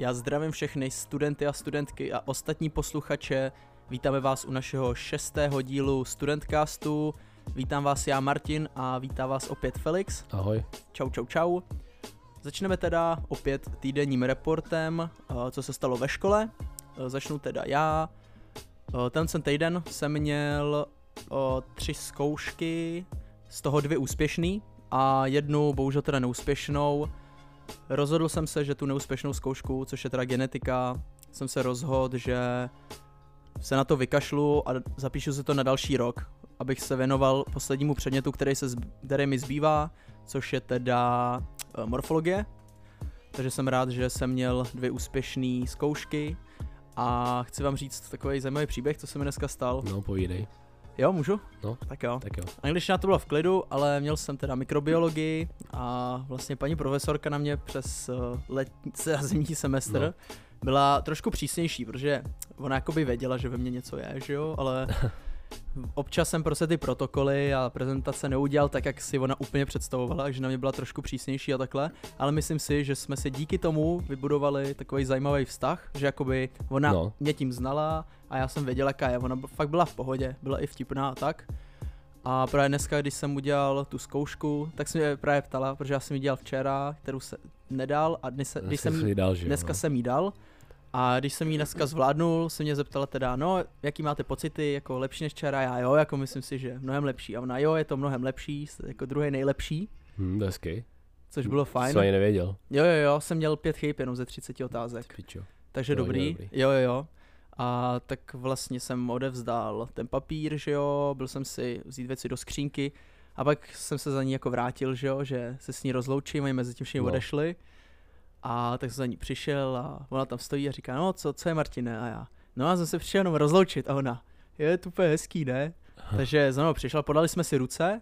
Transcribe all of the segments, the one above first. Já zdravím všechny studenty a studentky a ostatní posluchače. Vítáme vás u našeho 6. dílu Studentcastu. Vítám vás já, Martin, a vítá vás opět Felix. Ahoj. Čau. Začneme teda opět týdenním reportem, co se stalo ve škole. Začnu teda já. Ten týden jsem měl 3 zkoušky, z toho 2 úspěšný a 1 bohužel teda neúspěšnou. Rozhodl jsem se, že tu neúspěšnou zkoušku, což je teda genetika, jsem se rozhodl, že se na to vykašlu a zapíšu se to na další rok, abych se věnoval poslednímu předmětu, který mi zbývá, což je teda morfologie. Takže jsem rád, že jsem měl 2 úspěšné zkoušky a chci vám říct takový zajímavý příběh, co se mi dneska stal. No, povídej. Jo, můžu? No, tak jo. Angličtina to byla v klidu, ale měl jsem teda mikrobiologii a vlastně paní profesorka na mě přes letní a zimní semestr byla trošku přísnější, protože ona jakoby věděla, že ve mně něco je, že jo, ale občas jsem prostě ty protokoly a prezentace neudělal tak, jak si ona úplně představovala, takže na mě byla trošku přísnější a takhle, ale myslím si, že jsme si díky tomu vybudovali takový zajímavý vztah, že jakoby ona mě tím znala a já jsem věděl, jaká je, ona fakt byla v pohodě, byla i vtipná a tak. A právě dneska, když jsem udělal tu zkoušku, tak se mě právě ptala, protože já jsem ji dělal včera, kterou se nedal a dneska jsem jí dal. A když jsem ji dneska zvládnul, se mě zeptala teda, jaký máte pocity, jako lepší než včera, já jo, jako myslím si, že mnohem lepší. A ona, jo, je to mnohem lepší, jako druhý nejlepší. Hezky. Což bylo fajn. Co ani nevěděl. Jo, jsem měl 5 chyb jenom ze 30 otázek. Pičo. Takže dobrý. Jo. A tak vlastně jsem odevzdal ten papír, že jo, byl jsem si vzít věci do skřínky a pak jsem se za ní jako vrátil, že jo, že se s ní rozloučím, a mezi tím všichni odešli. A tak jsem za ní přišel a ona tam stojí a říká, co je, Martine? A já, já jsem se přišel jenom rozloučit. A ona, je to úplně hezký, ne? Aha. Takže za mnou přišla, podali jsme si ruce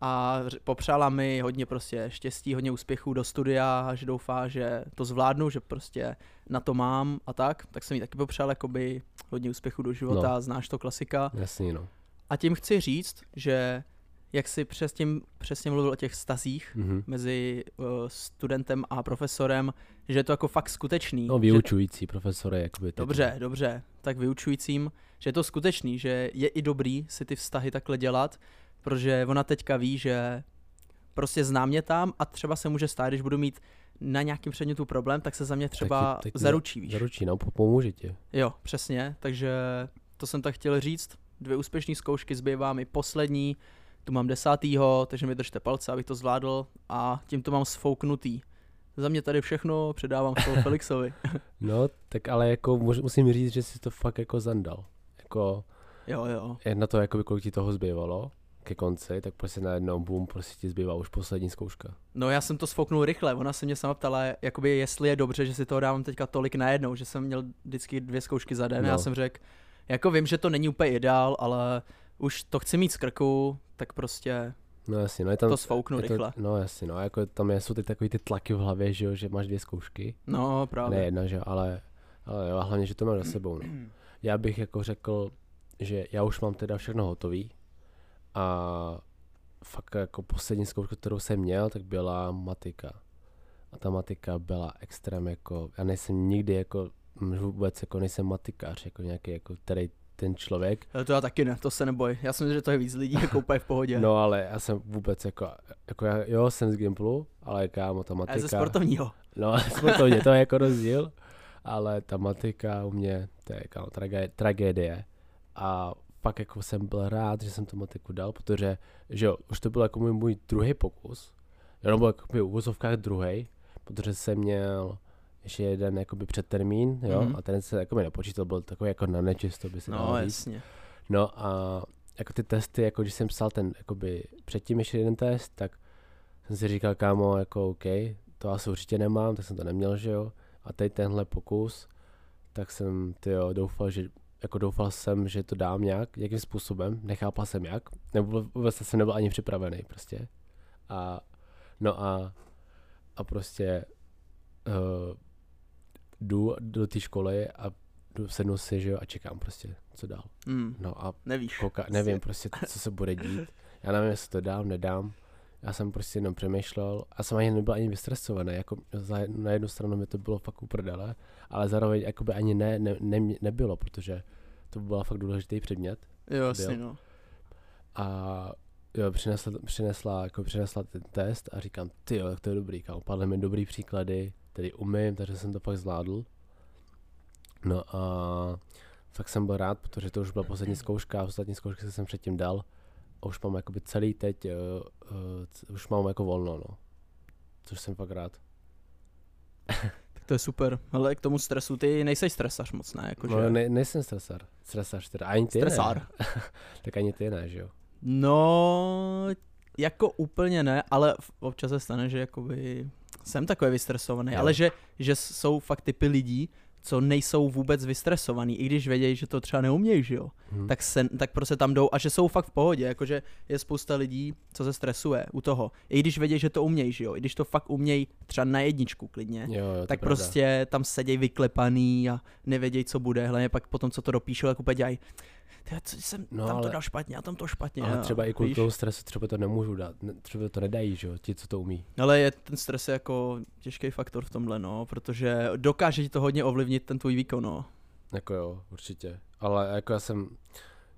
a popřála mi hodně prostě štěstí, hodně úspěchů do studia, že doufá, že to zvládnu, že prostě na to mám a tak. Tak jsem jí taky popřál jakoby hodně úspěchů do života, znáš to, klasika. Jasně, A tím chci říct, že jak jsi přesně mluvil o těch vztazích mezi studentem a profesorem, že je to jako fakt skutečný. No, vyučující profesor je jakoby... Dobře, tak vyučujícím, že je to skutečný, že je i dobrý si ty vztahy takhle dělat, protože ona teďka ví, že prostě zná mě tam a třeba se může stát, když budu mít na nějakým předmětu problém, tak se za mě třeba tak zaručí, víš. Zaručí, pomůže ti. Jo, přesně, takže to jsem tak chtěl říct. 2 úspěšné zkoušky, zbývá mi poslední. Tu mám 10., takže mi držte palce, abych to zvládl a tím to mám sfouknutý. Za mě tady všechno, předávám slovo Felixovi. Tak ale jako musím říct, že jsi to fakt jako zandal. Jako, jo. Na to, jakoby, kolik ti toho zbývalo ke konci, tak prostě najednou boom, prostě ti zbývá už poslední zkouška. No, já jsem to sfouknul rychle, ona se mě sama ptala, jakoby, jestli je dobře, že si toho dávám teďka tolik najednou, že jsem měl vždycky 2 zkoušky za den. Já jsem řekl, jako vím, že to není úplně ideál, ale už to chci mít z krku, tak prostě to sfouknu rychle. Jako tam jsou teď takový ty tlaky v hlavě, že jo, že máš 2 zkoušky. No, právě. Ne jedna, že ale jo, hlavně, že to máš za sebou. Já bych jako řekl, že já už mám teda všechno hotový a fakt jako poslední zkoušku, kterou jsem měl, tak byla matika. A ta matika byla extrém jako, já nejsem nikdy jako, vůbec jako nejsem matikář, jako nějaký jako tady ten člověk. Ale to já taky ne, to se neboj. Já jsem, že to je víc lidí, jako úplně v pohodě. No, ale já jsem vůbec jako já, jo, jsem z Gimplu, ale kámo, ta matika... A ze sportovního. No, sportovně, to je jako rozdíl, ale ta matika u mě, to je kámo, tragédie. A pak jako jsem byl rád, že jsem tu matiku dal, protože, že jo, už to byl jako můj druhý pokus. Já byl jako v uvozovkách druhý, protože jsem měl ještě jeden jakoby předtermín, jo, a ten se jako mi nepočítal, byl takový jako na nečisto, by se dalo říct. Jasně. No a jako ty testy, jako když jsem psal ten jakoby předtím ještě jeden test, tak jsem si říkal, kámo, jako OK, to asi určitě nemám, tak jsem to neměl, že jo. A teď tenhle pokus, tak jsem doufal jsem, že to dám nějakým způsobem, nechápal jsem jak, nebo vlastně jsem nebyl ani připravený prostě. A prostě jdu do té školy a sednu si, že jo, a čekám prostě, co dál. A nevím prostě, co se bude dít. Já nevím, jestli to dám, nedám. Já jsem prostě jenom přemýšlel a jsem ani nebyl ani vystresovaný, jako na jednu stranu mi to bylo fakt uprdele, ale zároveň jakoby ani nebylo, protože to byl fakt důležitý předmět. Jo, asi no. A jo, přinesla ten test a říkám, tyjo, tak to je dobrý, kámo, padly mi dobrý příklady, tedy umím, takže jsem to fakt zvládl. No a fakt jsem byl rád, protože to už byla poslední zkouška a poslední zkoušky jsem předtím dal. A už mám jakoby celý teď, už mám jako volno, no. Což jsem fakt rád. Tak to je super. Hele, k tomu stresu, ty nejseš stresař moc, ne? Jako, no, nejsem stresař teda, ani ty stresár. Ne. Tak ani ty ne, že jo? No, jako úplně ne, ale občas se stane, že jakoby jsem takový vystresovaný, jo. Ale že jsou fakt typy lidí, co nejsou vůbec vystresovaný, i když vědějí, že to třeba neumějí, že jo, tak prostě tam jdou a že jsou fakt v pohodě, jakože je spousta lidí, co se stresuje u toho, i když vědějí, že to umějí, že jo, i když to fakt umějí třeba na jedničku klidně, jo, tak prostě pravda. Tam sedějí vyklepaný a nevědějí, co bude, hlavně pak potom, co to dopíšou, tak úplně dělají, tam to dal špatně, a tam to špatně. Ale třeba i kvůli toho stresu třeba to nemůžu dát, třeba to nedají, že jo, ti, co to umí. Ale ten stres je jako těžký faktor v tomhle, no, protože dokáže ti to hodně ovlivnit ten tvůj výkon, no. Jako jo, určitě, ale jako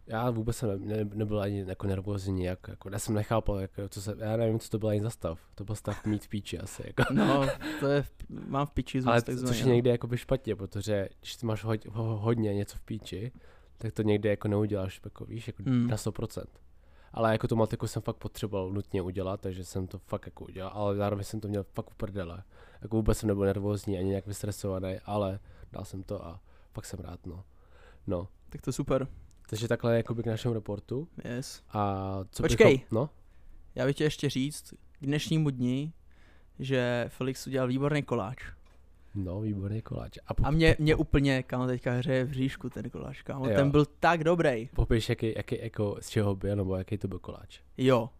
já vůbec jsem nebyl ani jako nervózní nijak, jako já jsem nechápal, jako, já nevím, co to byl ani za stav, to byl stav mít v píči asi, jako. No, to je, mám v píči zůst, takzvaně. Což je někdy jakoby špatně, protože když máš hodně něco v píči, tak to někde jako neuděláš, jako víš, jako na 100%. Ale jako tu matiku jsem fakt potřeboval nutně udělat, takže jsem to fakt jako udělal, ale zároveň jsem to měl fakt uprdele. Jako vůbec jsem nebyl nervózní, ani nějak vystresovaný, ale dal jsem to a fakt jsem rád, no. Tak to super. Takže takhle jakoby k našemu reportu. Yes. A co počkej, no? Já bych tě ještě říct k dnešnímu dni, že Felix udělal výborný koláč. No, výborný koláč. A mě úplně, kámo, teďka hřeje v říšku ten koláč, kámo, ten byl tak dobrý. Popiš, jaký jako, z čeho byl, nebo jaký to byl koláč. Jo,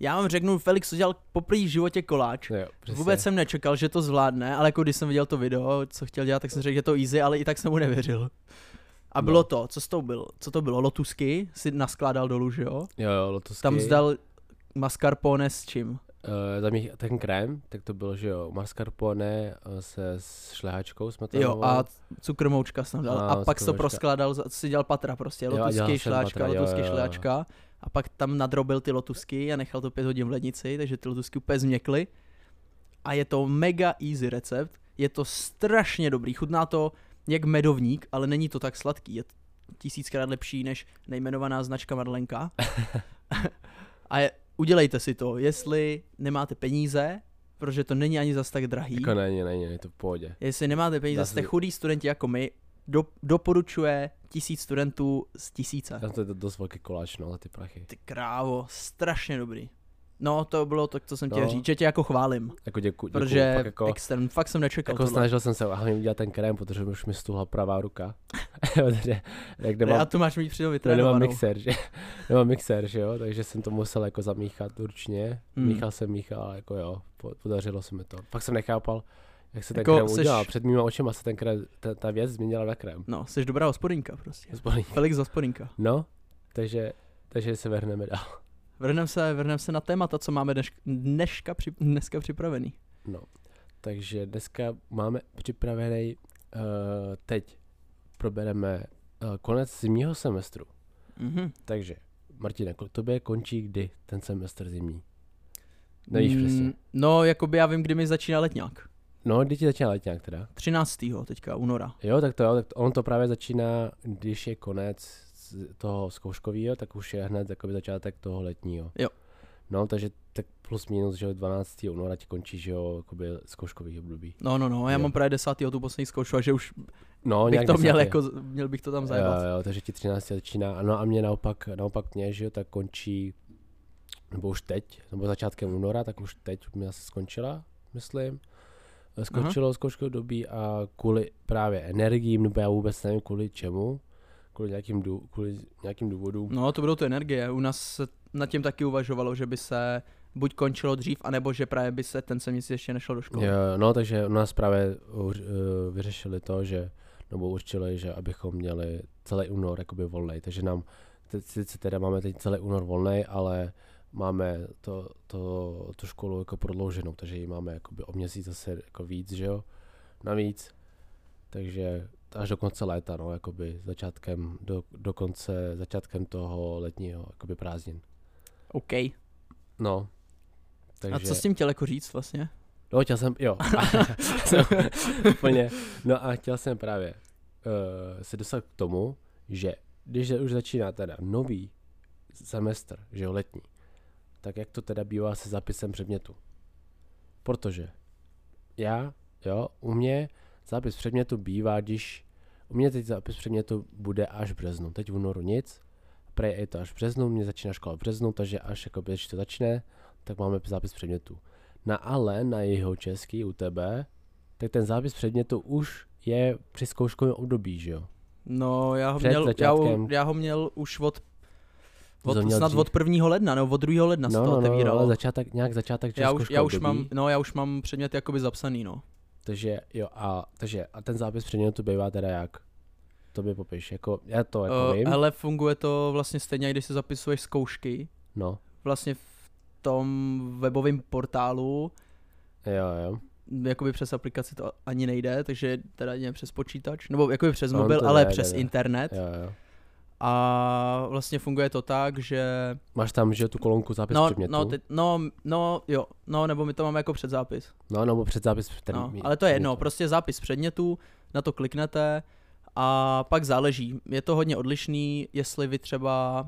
já vám řeknu, Felix udělal poprvé v životě koláč. Jo, vůbec jsem nečekal, že to zvládne, ale jako když jsem viděl to video, co chtěl dělat, tak jsem řekl, že to easy, ale i tak jsem mu nevěřil. A bylo to, co to bylo, lotusky si naskládal dolů, že jo? Jo, lotusky. Tam zdal mascarpone s čím? Ten krém, tak to bylo, že jo, mascarpone se s šlehačkou jsme tam. Jo, a cukrmoučka jsem dal a pak to proskládal, si dělal patra prostě, lotusky, šlehačka. A pak tam nadrobil ty lotusky a nechal to 5 hodin v lednici, takže ty lotusky úplně změkly. A je to mega easy recept, je to strašně dobrý, chutná to jak medovník, ale není to tak sladký, je to 1000krát lepší než nejmenovaná značka Marlenka. A je udělejte si to, jestli nemáte peníze, protože to není ani zas tak drahý. Jako není, je to v pohodě. Jestli nemáte peníze, jste chudí studenti jako my, doporučuje 1000 studentů z 1000. To je dost velký koláč, no, ty prachy. Ty krávo, strašně dobrý. No, to bylo to, co jsem chtěl říct, že tě jako chválím. Jako děkuji. Protože fakt, jako, extern, fakt jsem nečekal jako tohle. Snažil jsem se hlavně udělat ten krém, protože už mi stuhla pravá ruka. A tu máš mít přidou vytrénovanou. Nemám mixér, že jo, takže jsem to musel jako zamíchat určitě. Míchal, jako jo, podařilo se mi to. Fakt jsem nechápal, jak se ten jako krém udělal. Před mýma očima se ten krém, ta věc změnila na krém. No, jsi dobrá hospodinka prostě. Felix hospodinka. No, takže se vrhneme dál. Vrhneme se na témata, co máme dneska připravený. No, takže dneska máme připravený, teď probereme konec zimního semestru. Mm-hmm. Takže, Martine, tobě končí kdy ten semestr zimní? Nevíš přesně? No, jakoby já vím, kdy mi začíná letňák. No, kdy ti začíná letňák teda? 13. teďka, února. Jo, tak on to právě začíná, když je konec toho zkouškovýho, tak už je hned začátek toho letního. Jo. No, takže tak plus minus, že 12. února ti končí, že jo, zkouškový období. No, já mám právě 10. tu poslední zkoušku, a že už bych to měl bych to tam zajebat. Jo, takže ti 13. začíná, no a mě naopak mě, že jo, tak končí, nebo už teď, nebo začátkem února, tak už teď mě asi skončila, myslím. Skončilo zkouškové období a kvůli právě energiím, nebo já vůbec nevím kvůli čemu, kvůli nějakým důvodům. No, to budou ty energie. U nás se nad tím taky uvažovalo, že by se buď končilo dřív, anebo že právě by se ten semestr ještě nešel do školy. Jo, no, takže u nás právě vyřešili to, určili, že abychom měli celý únor jakoby volnej. Takže nám, sice teda máme teď celý únor volnej, ale máme tu školu jako prodlouženou, takže ji máme jakoby o měsíc zase jako víc, že jo, navíc, takže až do konce léta, no, jakoby začátkem, začátkem toho letního, jakoby prázdnin. OK. No, takže... A co s tím chtěl jako říct vlastně? No, chtěl jsem právě se dostat k tomu, že když už začíná teda nový semestr, že jo, letní, tak jak to teda bývá se zápisem předmětu. Protože u mě zápis předmětu bývá, u mě teď zápis předmětu bude až v březnu, teď v únoru nic, prej je to až v březnu, mě začíná škola v březnu, takže až jakoby, když to začne, tak máme zápis předmětu. Ale na Jihočeský UTB, tak ten zápis předmětu už je při zkouškovém období, že jo? No, já ho měl už od 1. ledna, nebo od 2. ledna se to otevíralo. No, ale začátek já už mám předmět jakoby zapsaný, no. Takže jo, a ten zápis předmětu bývá teda jak? To by popiš, jako já to jako vím. Ale funguje to vlastně stejně, když se zapisuješ zkoušky. No. Vlastně v tom webovém portálu. Jo. Jakoby přes aplikaci to ani nejde, takže teda ne přes počítač, nebo jakoby přes mobil, ale přes internet. Jo. A vlastně funguje to tak, že... Máš tam, že tu kolonku zápis předmětu? Nebo my to máme jako předzápis. Nebo předzápis. Ale to je jedno, prostě zápis předmětu, na to kliknete a pak záleží. Je to hodně odlišný, jestli vy třeba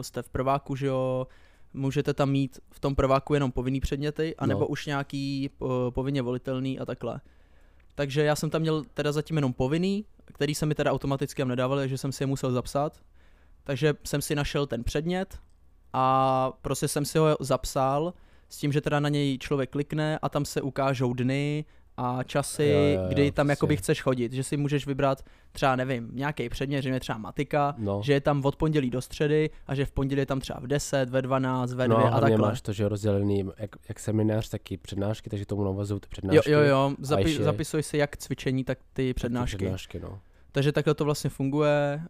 jste v prváku, že jo, můžete tam mít v tom prváku jenom povinný předměty, anebo už nějaký povinně volitelný a takhle. Takže já jsem tam měl teda zatím jenom povinný, který se mi teda automaticky nedával, takže jsem si je musel zapsat. Takže jsem si našel ten předmět a prostě jsem si ho zapsal s tím, že teda na něj člověk klikne a tam se ukážou dny a časy, kdy tam jakoby chceš chodit. Že si můžeš vybrat třeba, nevím, nějaký předmět, že je třeba matika, že je tam od pondělí do středy a že v pondělí je tam třeba v 10, ve 12, ve 2 a takhle. No, máš to, že je rozdělený jak seminář, tak i přednášky, takže tomu navazují ty přednášky. Jo, zapisuješ si jak cvičení, tak ty přednášky. Takže takhle to vlastně funguje.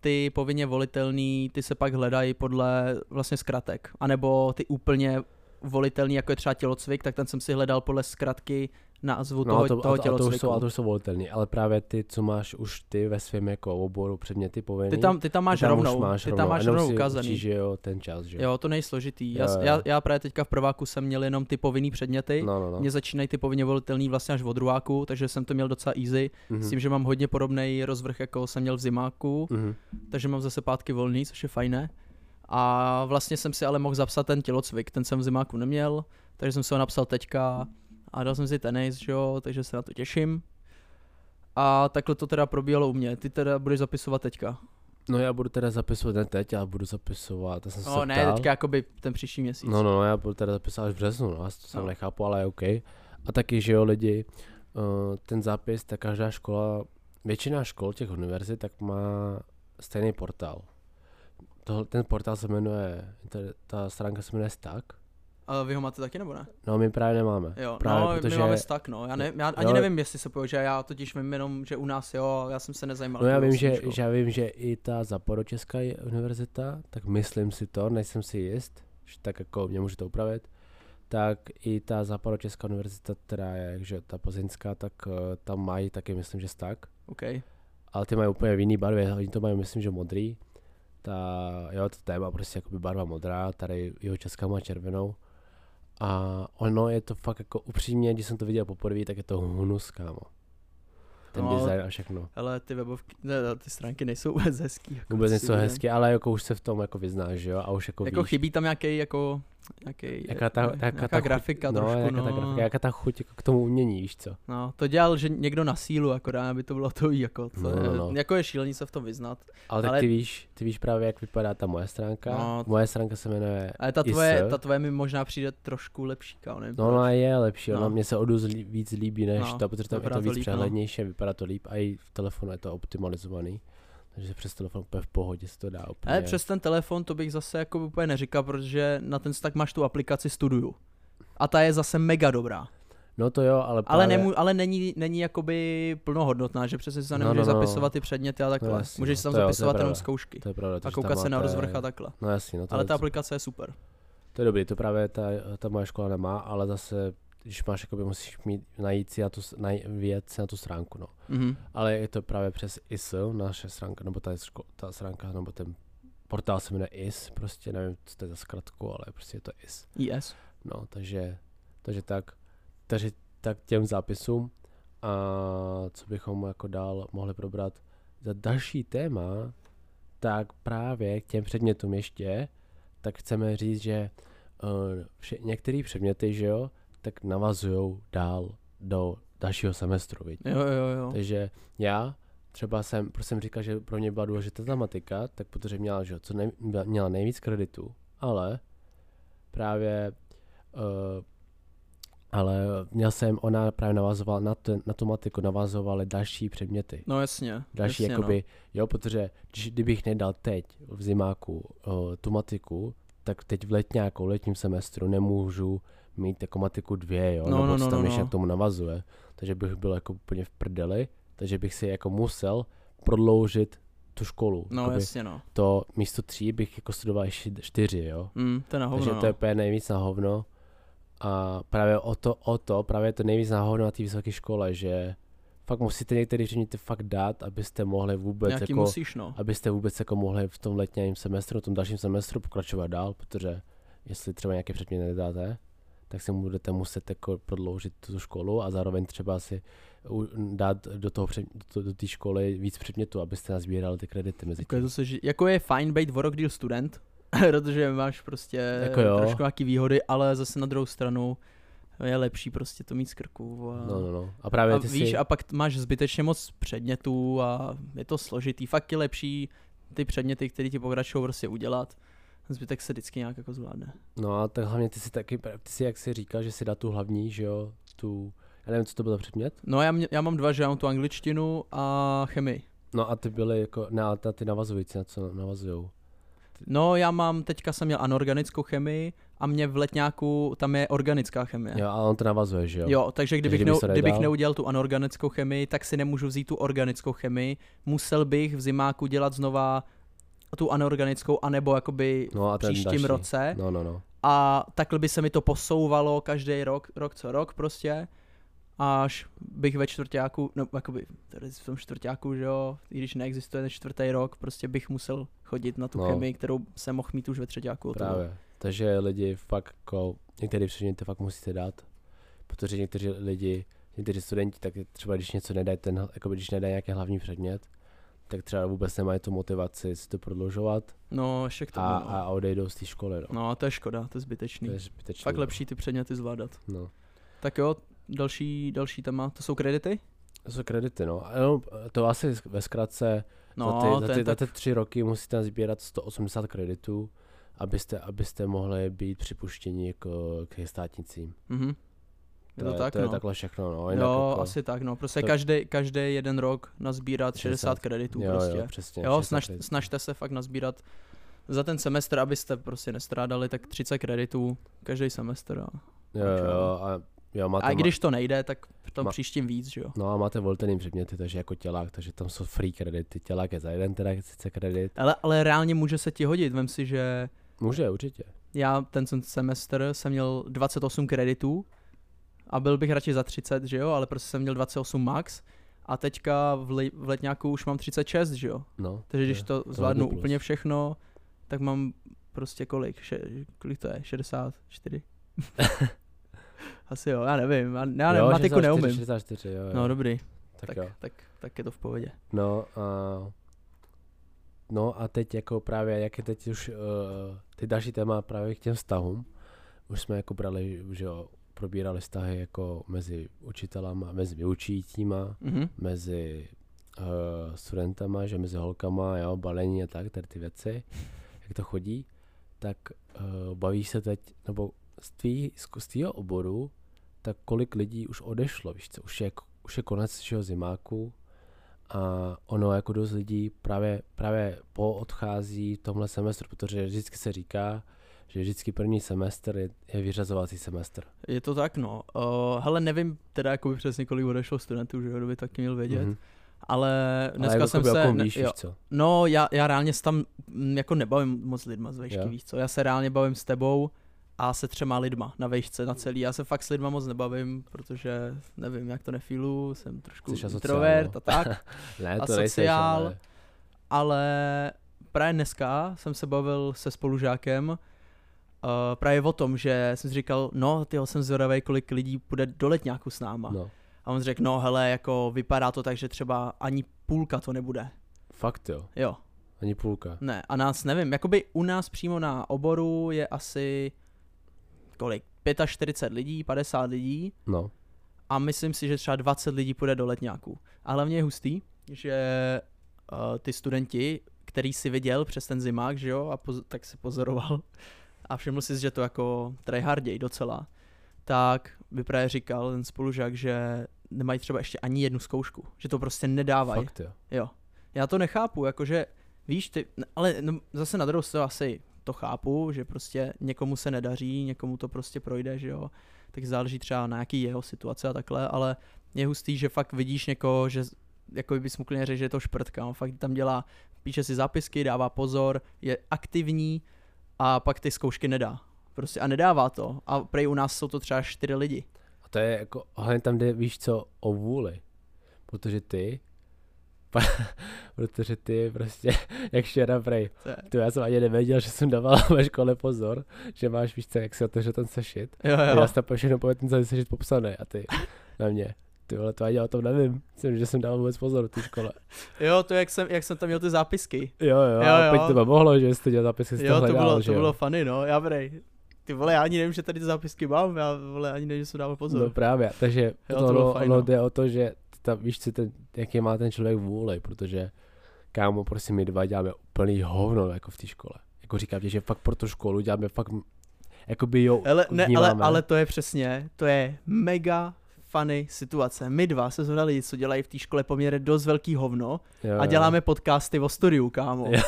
Ty povinně volitelný, ty se pak hledají podle vlastně zkratek. A nebo ty úplně volitelný, jako je třeba tělocvik, tak ten jsem si hledal podle zkratky názvu toho tělocviku. A to už jsou volitelný, ale právě ty, co máš už ty ve svém jako oboru předměty povinný. Ty tam máš rovnou. Ty tam máš rovnou ukázaný. Učíš, že jo, ten čas, že? Jo, to nejsložitý. Já právě teďka v prváku jsem měl jenom ty povinný předměty. Mě začínají ty povinně volitelný vlastně až od druháku, takže jsem to měl docela easy. S tím, že mám hodně podobný rozvrh, jako jsem měl v zimáku. Takže mám zase pátky volný, což je fajné. A vlastně jsem si ale mohl zapsat ten tělocvik, ten jsem v zimáku neměl, takže jsem si ho napsal teďka a dal jsem si tenis, že jo, takže se na to těším. A takhle to teda probíhalo u mě, ty teda budeš zapisovat teďka. No já budu teda zapisovat ne teď, já budu zapisovat, já jsem se ptal. Teďka jakoby ten příští měsíc. No, já budu teda zapisovat až v březnu, já to jsem nechápu, ale je OK. A taky, že jo lidi, ten zápis, tak každá škola, většina škol těch univerzit, tak má stejný portál. Ten portál se jmenuje, ta stránka se jmenuje Stag. A vy ho máte taky, nebo ne? No, my právě nemáme. Protože... my máme Stag, no. Já nevím, jestli se pojde, že já totiž vím jenom, že u nás já jsem se nezajímal. No já vím, že i ta Západočeská univerzita, tak myslím si to, nejsem si jist, že tak jako mě můžete upravit, tak i ta Západočeská univerzita, která je, jakže ta plzeňská, tak tam mají taky, myslím, že Stag. Okay. Ale ty mají úplně v jiný barvě, oni to mají, myslím, že modrý. To téma prostě jakoby barva modrá, tady Jihočeská má červenou. A ono je to fakt jako upřímně, když jsem to viděl poprvé, tak je to hnus, kámo. Ten design a všechno. Ale ty webovky, ty stránky nejsou vůbec hezký. Jako vůbec nejsou hezký, ale jako už se v tom jako vyznáš, že jo? A už jako víš. Chybí tam nějaká grafika trošku, no. Jaká ta chuť jako k tomu umění, víš co. No, to dělal, že někdo na sílu, akorát aby to bylo to jako. Jako je šílení se v tom vyznat. Ale tak ty víš právě, jak vypadá ta moje stránka. No, moje stránka se jmenuje. Ale ta tvoje mi možná přijde trošku lepší, kámo. Ona je lepší, ona mě se víc líbí než ta, protože tam je to víc přehlednější, vypadá to líp a i v telefonu je to optimalizovaný. Takže přes telefon úplně v pohodě se to dá úplně. Ale přes ten telefon to bych zase jako úplně neříkal, protože na ten Stag máš tu aplikaci Studiu. A ta je zase mega dobrá. No to jo, ale právě... Ale není jakoby plnohodnotná, že přesně si tam nemůžeš zapisovat ty předměty a takhle. No jasný, můžeš tam zapisovat jenom zkoušky. To je pravda, a koukat se na rozvrh a takhle. No jasný, ale ta aplikace je super. To je dobrý, to právě ta moje škola nemá, ale zase, když máš, jakoby musíš mít, najít si na tu, věc si na tu stránku, no. Mm-hmm. Ale je to právě přes IS, naše stránka, nebo ta stránka, nebo ten portál se jmenuje IS, prostě nevím, co to je za zkratku, ale prostě je to IS. IS. No, takže těm zápisům, a co bychom jako dál mohli probrat za další téma, tak právě k těm předmětům ještě, tak chceme říct, že některé předměty, že jo, tak navazujou dál do dalšího semestru, vidíte. Jo. Takže já třeba jsem říkal, že pro mě byla důležitá ta matika, tak protože měla, že jo, měla nejvíc kreditů, ale právě měl jsem, ona právě navazovala na tu matiku, navazovaly další předměty. No jasně. Další jasně, jakoby, no. Jo, protože kdybych nedal teď v zimáku tu matiku, tak teď v letňáku, letním semestru nemůžu mít jako matiku 2, jo, nebo tam ještě k tomu navazuje. Takže bych byl jako úplně v prdeli, takže bych si jako musel prodloužit tu školu. No jakoby jasně, no. To místo 3 bych jako studoval ještě 4, jo. To je na hovno. Takže to je úplně nejvíc na hovno. A právě právě to nejvíc náhodno na té vysoké škole, že fakt musíte některé předměty fakt dát, abyste mohli vůbec nějaký jako musíš, no. Abyste vůbec jako mohli v tom letním semestru, v tom dalším semestru pokračovat dál, protože jestli třeba nějaké předměty nedáte, tak si budete muset jako prodloužit tu školu a zároveň třeba si dát do té školy víc předmětů, abyste nazbírali ty kredity mezi tím. Jako je fajn být o rok díl student, protože máš prostě jako trošku nějaký výhody, ale zase na druhou stranu je lepší prostě to mít z krku. A, no. A právě a víš, a pak máš zbytečně moc předmětů a je to složitý. Fakt je lepší ty předměty, které ti pokračují, prostě udělat. Zbytek se vždycky nějak jako zvládne. No a tak hlavně ty si jak si říkal, že si dá tu hlavní, že jo, tu, já nevím, co to byl předmět? No já mám dva, že já mám tu angličtinu a chemii. No a ty byly jako, ty navazující, na co navazujou? No já mám, teďka jsem měl anorganickou chemii a mě v letňáku tam je organická chemie. Jo, ale on to navazuje, že jo? Jo, takže kdybych neudělal tu anorganickou chemii, tak si nemůžu vzít tu organickou chemii. Musel bych v zimáku dělat znova tu anorganickou, anebo jakoby v příštím roce. No. A takhle by se mi to posouvalo každý rok co rok prostě. Až bych ve čtvrťáku, no jakoby tady v tom čtvrťáku, že jo, i když neexistuje ten čtvrtý rok, prostě bych musel chodit na tu chemii, kterou jsem mohl mít už ve třeťáku. Právě, takže lidi fakt jako, některé předměty fakt musíte dát, protože někteří studenti, tak třeba když něco nedají, jakoby když nedají nějaký hlavní předmět, tak třeba vůbec nemají tu motivaci si to prodlužovat a odejdou z té školy. No a to je škoda, to je zbytečný. Fakt lepší ty předměty zvládat. No. Tak jo. Další téma, to jsou kredity? To jsou kredity, no. Ano, to asi ve zkratce, za ty 3 roky musíte sbírat 180 kreditů, abyste mohli být připuštěni jako k státnicím. Mm-hmm. Je to takhle všechno, no. Jinak jo, jako, asi tak, no. Prostě každý jeden rok nazbírat 60 kreditů prostě. Jo, přesně. Jo, snažte se fakt nazbírat za ten semestr, abyste prostě nestrádali, tak 30 kreditů každý semestr. A když to nejde, tak v tom příštím víc, že jo? No a máte volitelný předměty, takže jako tělák, takže tam jsou free kredity, tělák je za jeden teda sice kredit. Ale reálně může se ti hodit, vem si, že... Může, určitě. Já ten semestr jsem měl 28 kreditů a byl bych radši za 30, že jo, ale prostě jsem měl 28 max a teďka v letňáku už mám 36, že jo? No. Takže když to zvládnu úplně všechno, tak mám prostě kolik? Kolik to je? 64? Asi jo, já nevím, matiku neumím. 64, jo. No dobrý, tak je to v pohodě. No a teď jako právě, jak je teď už ty další téma právě k těm vztahům. Už jsme jako brali, že jo, probírali vztahy jako mezi učitelama, mezi vyučujícíma, mezi studentama, že mezi holkama, jo, balení a tak, tady ty věci, jak to chodí. Tak bavíš se teď, nebo z tvýho oboru, tak kolik lidí už odešlo, víš co, už je konec všeho zimáku a ono jako dost lidí právě odchází v tomhle semestru, protože vždycky se říká, že vždycky první semestr je vyřazovací semestr. Je to tak, no. Hele, nevím teda jakoby přesně kolik odešlo studentů, že jo, kdyby taky měl vědět. Mm-hmm. Ale dneska jsem se... No, já reálně se tam jako nebavím moc lidma z vejšky, víš co, já se reálně bavím s tebou a se 3 lidma na vejšce, na celý. Já se fakt s lidma moc nebavím, protože nevím, jak to nefílu, jsem trošku introvert a tak. Ne, to asociál, nejsem, ale právě dneska jsem se bavil se spolužákem právě o tom, že jsem si říkal, no tyjo, jsem zvědavý, kolik lidí půjde do letňáku s náma. No. A on řekl, no hele, jako vypadá to tak, že třeba ani půlka to nebude. Fakt jo? Jo. Ani půlka. Ne, a nás nevím, jakoby u nás přímo na oboru je asi kolik, 45 lidí, 50 lidí. No. A myslím si, že třeba 20 lidí půjde do letňáku. A hlavně je hustý, že ty studenti, který si viděl přes ten zimák, že jo, a tak si pozoroval a všiml si, že to jako tryharděj docela, tak by právě říkal ten spolužák, že nemají třeba ještě ani jednu zkoušku, že to prostě nedávají. Fakt jo. Jo. Já to nechápu, jakože víš, ty, ale no, zase na druhou stranu asi to chápu, že prostě někomu se nedaří, někomu to prostě projde, že jo, tak záleží třeba na jaký jeho situace a takhle, ale je hustý, že fakt vidíš někoho, že jako bys mu klidně řekl, že je to šprtka, on fakt tam dělá, píše si zápisky, dává pozor, je aktivní a pak ty zkoušky nedá. Prostě a nedává to. A prej u nás jsou to třeba 4 lidi. A to je jako, hlavně tam jde, víš co, o vůli. Protože ty prostě, jak šera prej. Tu já jsem ani nevěděl, že jsem dával ve škole pozor, že máš, víš co, jak si otevřel ten sešit. Jo. Já jsem tam všechno povedl ten sešit popsaný a ty na mě. Tyhle, to ani o tom nevím, že jsem dal vůbec pozor v té škole. Jo, to jak jsem tam měl ty zápisky. Jo. Pojď to pomohlo, že jste dělal zápisky, jste hledal, to bylo funny, no, já brej. Ty vole, já ani nevím, že tady ty zápisky mám, já vole, ani nevím, že jsem dal pozor. No právě, takže jo, to jde o to, že tam, víš co, jaký má ten člověk vůli, protože kámo, prostě my dva děláme úplný hovno jako v té škole. Jako říkám ti, že fakt pro tu školu děláme fakt, jakoby jo, ale to je přesně, to je mega funny situace. My dva se zhodali lidi, co dělají v té škole poměrně dost velký hovno a děláme podcasty o studiu, kámo. Jo.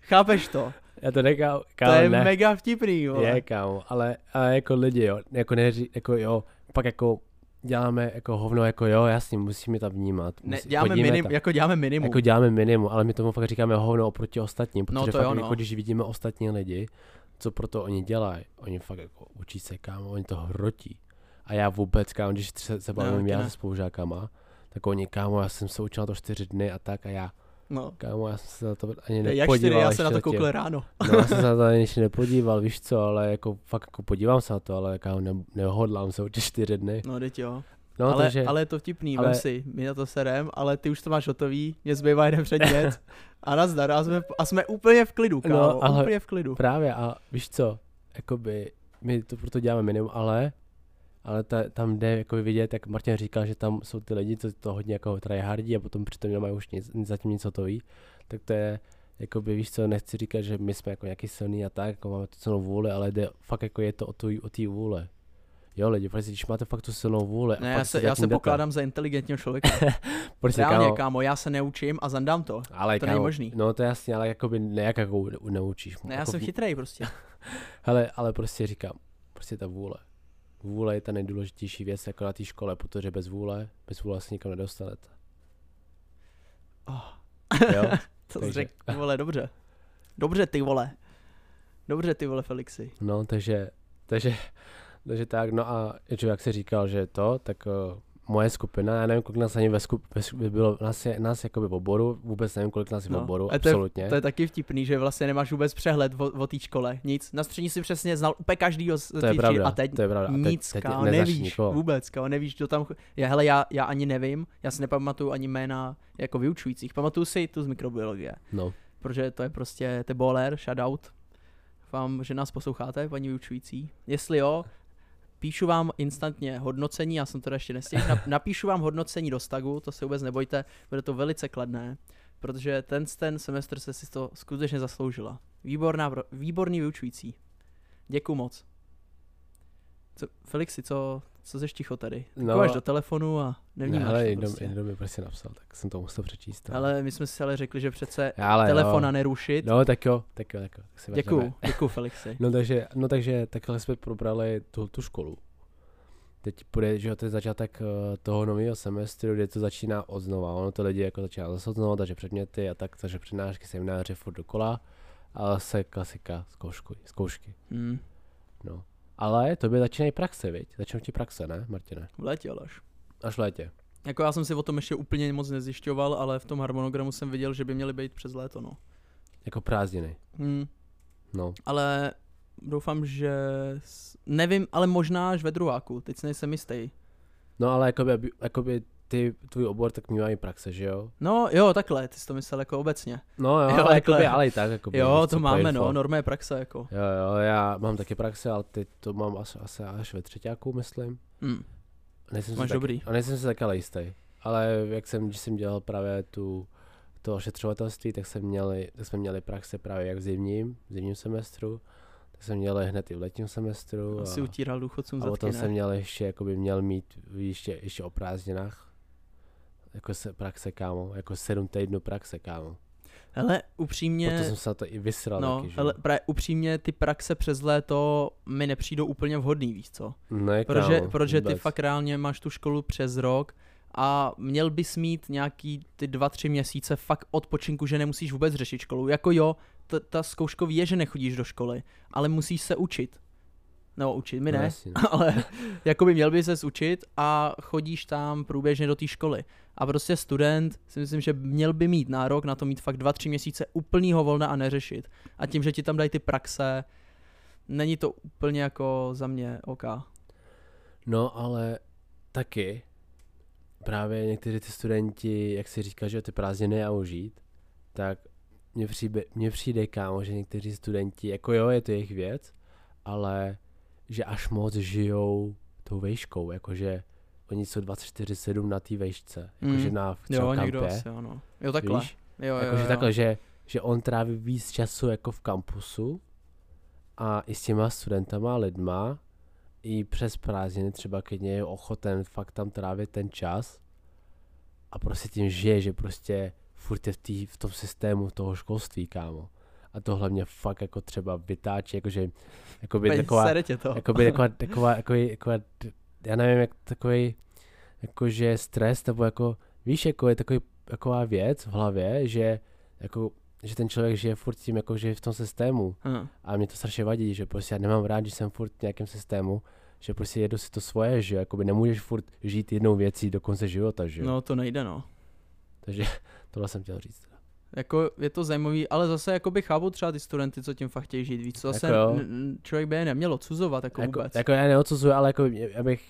Chápeš to? Já to nekámo. To je mega vtipný, vole. Je, kámo, ale jako lidi, jo, jako neří, jako jo, pak jako děláme jako hovno, jako jo, jasně, musíme tam vnímat. Děláme minimum, ale my tomu fakt říkáme hovno oproti ostatním, protože no, fakt jo, jako, když vidíme ostatní lidi, co proto oni dělají, oni fakt jako učí se, kámo, oni to hrotí. A já vůbec, kámo, když se bavím já se spolužákama, tak oni, kámo, já jsem se učil na to 4 dny a tak a já, no. Kámo, já jsem se na to ani nepodíval. Já se na to koukl ráno. No, já jsem se na to ani nepodíval, víš co, ale jako fakt jako podívám se na to, ale kámo, nehodlám se učit 4 dny. No, teď jo. No, ale je to vtipný, vem si, my na to serem, ale ty už to máš hotový, mě zbývá jeden předmět a nazdar a jsme úplně v klidu, kámo, no, úplně v klidu. Právě a víš co, jakoby, my to proto děláme minimum, ale tam jde jako vidět, jak Martin říkal, že tam jsou ty lidi, co to hodně jako tryhardí a potom přitom nemají už zatím nic hotový, tak to je, jakoby, víš co, nechci říkat, že my jsme jako nějaký silný a tak, jako máme tu silnou vůli, ale jde, fakt jako je to o té vůle. Jo lidi, prostě, když máte fakt tu silnou vůli. Ne, já se pokládám za inteligentního člověka. Prostě, reálně, kámo, já se neučím a zandám to, ale, to není možný. No to je jasně, ale jakoby nejak jako neučíš. Ne, já jsem chytrej prostě. Hele, ale prostě říkám, prostě ta vůle. Vůle je ta nejdůležitější věc jako na té škole, protože bez vůle se nikam nedostanete. Oh. Jo? To takže... řekl, vole, dobře. Dobře ty vole, Felixi. No, takže tak, no a jak se říkal, že to, tak moje skupina, já nevím, kolik nás ani bylo, nás jakoby v oboru, vůbec nevím, kolik nás je v oboru, absolutně. To je taky vtipný, že vlastně nemáš vůbec přehled o té škole, nic. Na střední si přesně znal úplně každýho z těch a teď nic, kámo, nevíš vůbec, kámo, nevíš, kdo tam... Já ani nevím, já si nepamatuju ani jména jako vyučujících, pamatuju si tu z mikrobiologie, no. Protože to je prostě, to je baller, shoutout. Vám, že nás posloucháte, paní vyučující, jestli jo, píšu vám instantně hodnocení, já jsem to ještě nestihl, napíšu vám hodnocení do Stagu, to se vůbec nebojte, bude to velice kladné, protože ten semestr se si to skutečně zasloužila. Výborný vyučující. Děkuju moc. Felixi, co jsi ticho tady? Koukáš do telefonu a nevnímáš to prostě. Někdo mi prostě napsal, tak jsem to musel přečíst. Ale my jsme si ale řekli, že přece telefona nerušit. No tak jo. Tak děkuju Felixi. Takže takhle jsme probrali tu školu. Teď půjde, že to je začátek toho nového semestru, kde to začíná odznova. Ono to lidi jako začíná zase odznova, takže předměty a tak, takže přednášky, semináře furt dokola. Ale se klasika, zkoušky. No. Ale tobě začínají praxe, viď? Začnou ti praxe, ne, Martine? V létě až v létě. Jako já jsem si o tom ještě úplně moc nezjišťoval, ale v tom harmonogramu jsem viděl, že by měly být přes léto, no. Jako prázdniny. No. Ale doufám, že... Nevím, ale možná až ve druháku, teď si nejsem jistý. No ale jakoby ty, tvůj obor, tak mývají praxe, že jo? No jo, takhle, ty jsi to myslel jako obecně. No jo, jo jakoby, ale i tak. Jakoby, jo, to máme, no, normé praxe jako. Jo, já mám taky praxe, ale teď to mám asi až ve třetíku, myslím. Máš dobrý. A nejsem si takhle jistý, ale když jsem dělal právě to ošetřovatelství, tak jsme měli praxe právě jak v zimním semestru, tak jsme měli hned i v letním semestru. On si utíral důchodcům zadky, ne? A potom jsem měl ještě o prázdninách. Jako se praxe, kámo, jako 7 týdnů praxe, kámo. Hele, upřímně... Proto jsem se na to i vysral taky, že? Ale právě upřímně ty praxe přes léto mi nepřijdou úplně vhodný, víš co? Ne, kámo, protože ty fakt reálně máš tu školu přes rok a měl bys mít nějaký ty 2-3 měsíce fakt odpočinku, že nemusíš vůbec řešit školu. Jako jo, ta zkouškový je, že nechodíš do školy, ale musíš se učit. No, učit mi ne, ale jakoby měl by ses učit a chodíš tam průběžně do té školy. A prostě student si myslím, že měl by mít nárok na to mít fakt 2-3 měsíce úplnýho volna a neřešit. A tím, že ti tam dají ty praxe, není to úplně jako za mě OK. No, ale taky právě někteří ty studenti, jak si říká, že ty prázdniny a užít, tak mně přijde, kámo, že někteří studenti, jako jo, je to jejich věc, ale... že až moc žijou tou vejškou, jakože oni jsou 24/7 na té vejšce, jakože na jo, kampě. Asi, ano. Jo, takhle. Víš? Jo, jakože jo. Takhle, že on tráví víc času jako v kampusu a i s těma studentama, lidma, i přes prázdniny třeba klidně je ochoten fakt tam trávit ten čas a prostě tím žije, že prostě furt je v tom systému toho školství, kámo. A tohle mě fakt jako třeba vytáčí, jakože taková já nevím, jak takový jakože stres, nebo jako víš, jako je taková věc v hlavě, že jako že ten člověk žije furt tím, jakože v tom systému. A mě to strašně vadí, že prostě já nemám rád, že jsem furt v nějakém systému, že prostě jedu si to svoje, že jakoby nemůžeš furt žít jednou věcí do konce života, že jo. No to nejde, no. Takže tohle jsem chtěl říct. Jako je to zajímavý, ale zase jakoby chápu třeba ty studenty, co tím fakt chtějí žít, víc, co zase jako člověk by je neměl odsuzovat, jako vůbec. Jako já neodsuzuju, ale jako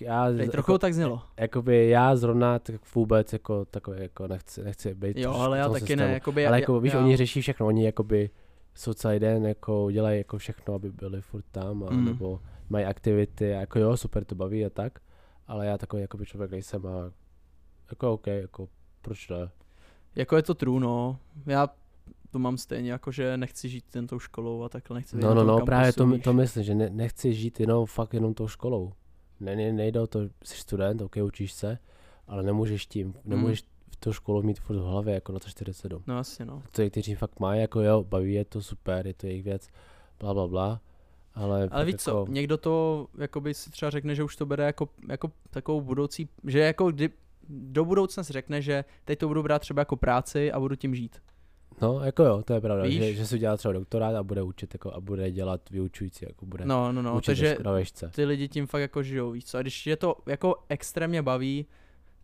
já teď trochu jako, tak znělo. Jakoby já zrovna tak vůbec jako takový jako nechci být. Jo, ale já taky systému. Ne, jakoby, ale jako víš, já... oni řeší všechno, oni jakoby jsou celý den, jako dělají jako všechno, aby byli furt tam, a, nebo mají aktivity, jako jo, super, to baví a tak, ale já takový jakoby člověk nejsem a jako OK, jako proč ne? Jako je to true, no. Já to mám stejně, jakože nechci žít jen tou školou a takhle nechci vědět. No, právě to myslím, že nechci žít jenom tou školou. Nejde o to, jsi student, OK, učíš se, ale nemůžeš v tu školu mít furt v hlavě jako 24/7. No asi, no. To někteří fakt mají, jako jo, baví je to, super, je to jejich věc, bla, bla, bla. Ale víš jako... co, někdo to jakoby si třeba řekne, že už to bere jako takovou budoucí, že jako kdy do budoucna si řekne, že teď to budu brát třeba jako práci a budu tím žít. No, jako jo, to je pravda, že si udělá třeba doktorát a bude učit jako, a bude dělat vyučující, jako bude učit takže na vejšce. Ty lidi tím fakt jako žijou, víš co, a když je to jako extrémně baví,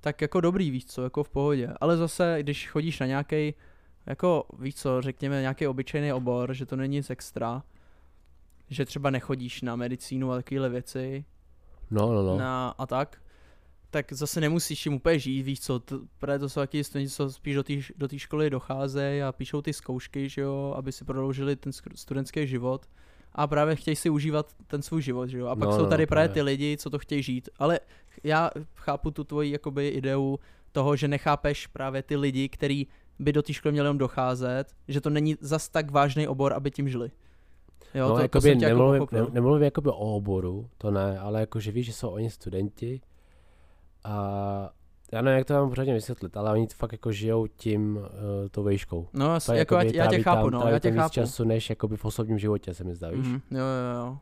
tak jako dobrý, víš co, jako v pohodě, ale zase, když chodíš na nějaký, jako víš co, řekněme nějaký obyčejný obor, že to není nic extra, že třeba nechodíš na medicínu a takovéhle věci, a tak zase nemusíš jim úplně žít, víš co, právě to jsou taky studenti, co spíš do té školy docházejí a píšou ty zkoušky, že jo, aby si prodloužili ten studentský život a právě chtějí si užívat ten svůj život, že jo, a pak jsou tady právě ty lidi, co to chtějí žít, ale já chápu tu tvoji jakoby ideu toho, že nechápeš právě ty lidi, který by do té školy měli jenom docházet, že to není zas tak vážný obor, aby tím žili. Jo, no, jakoby nemluvím jakoby o oboru, to ne, ale jakože víš, že jsou oni studenti. A já nevím, jak to vám pořádně vysvětlit, ale oni fakt jako žijou tím tou vejškou. No asi, jako já tě chápu, no, já tě chápu. Víc času než jakoby v osobním životě, se mi zdá, víš? Jo.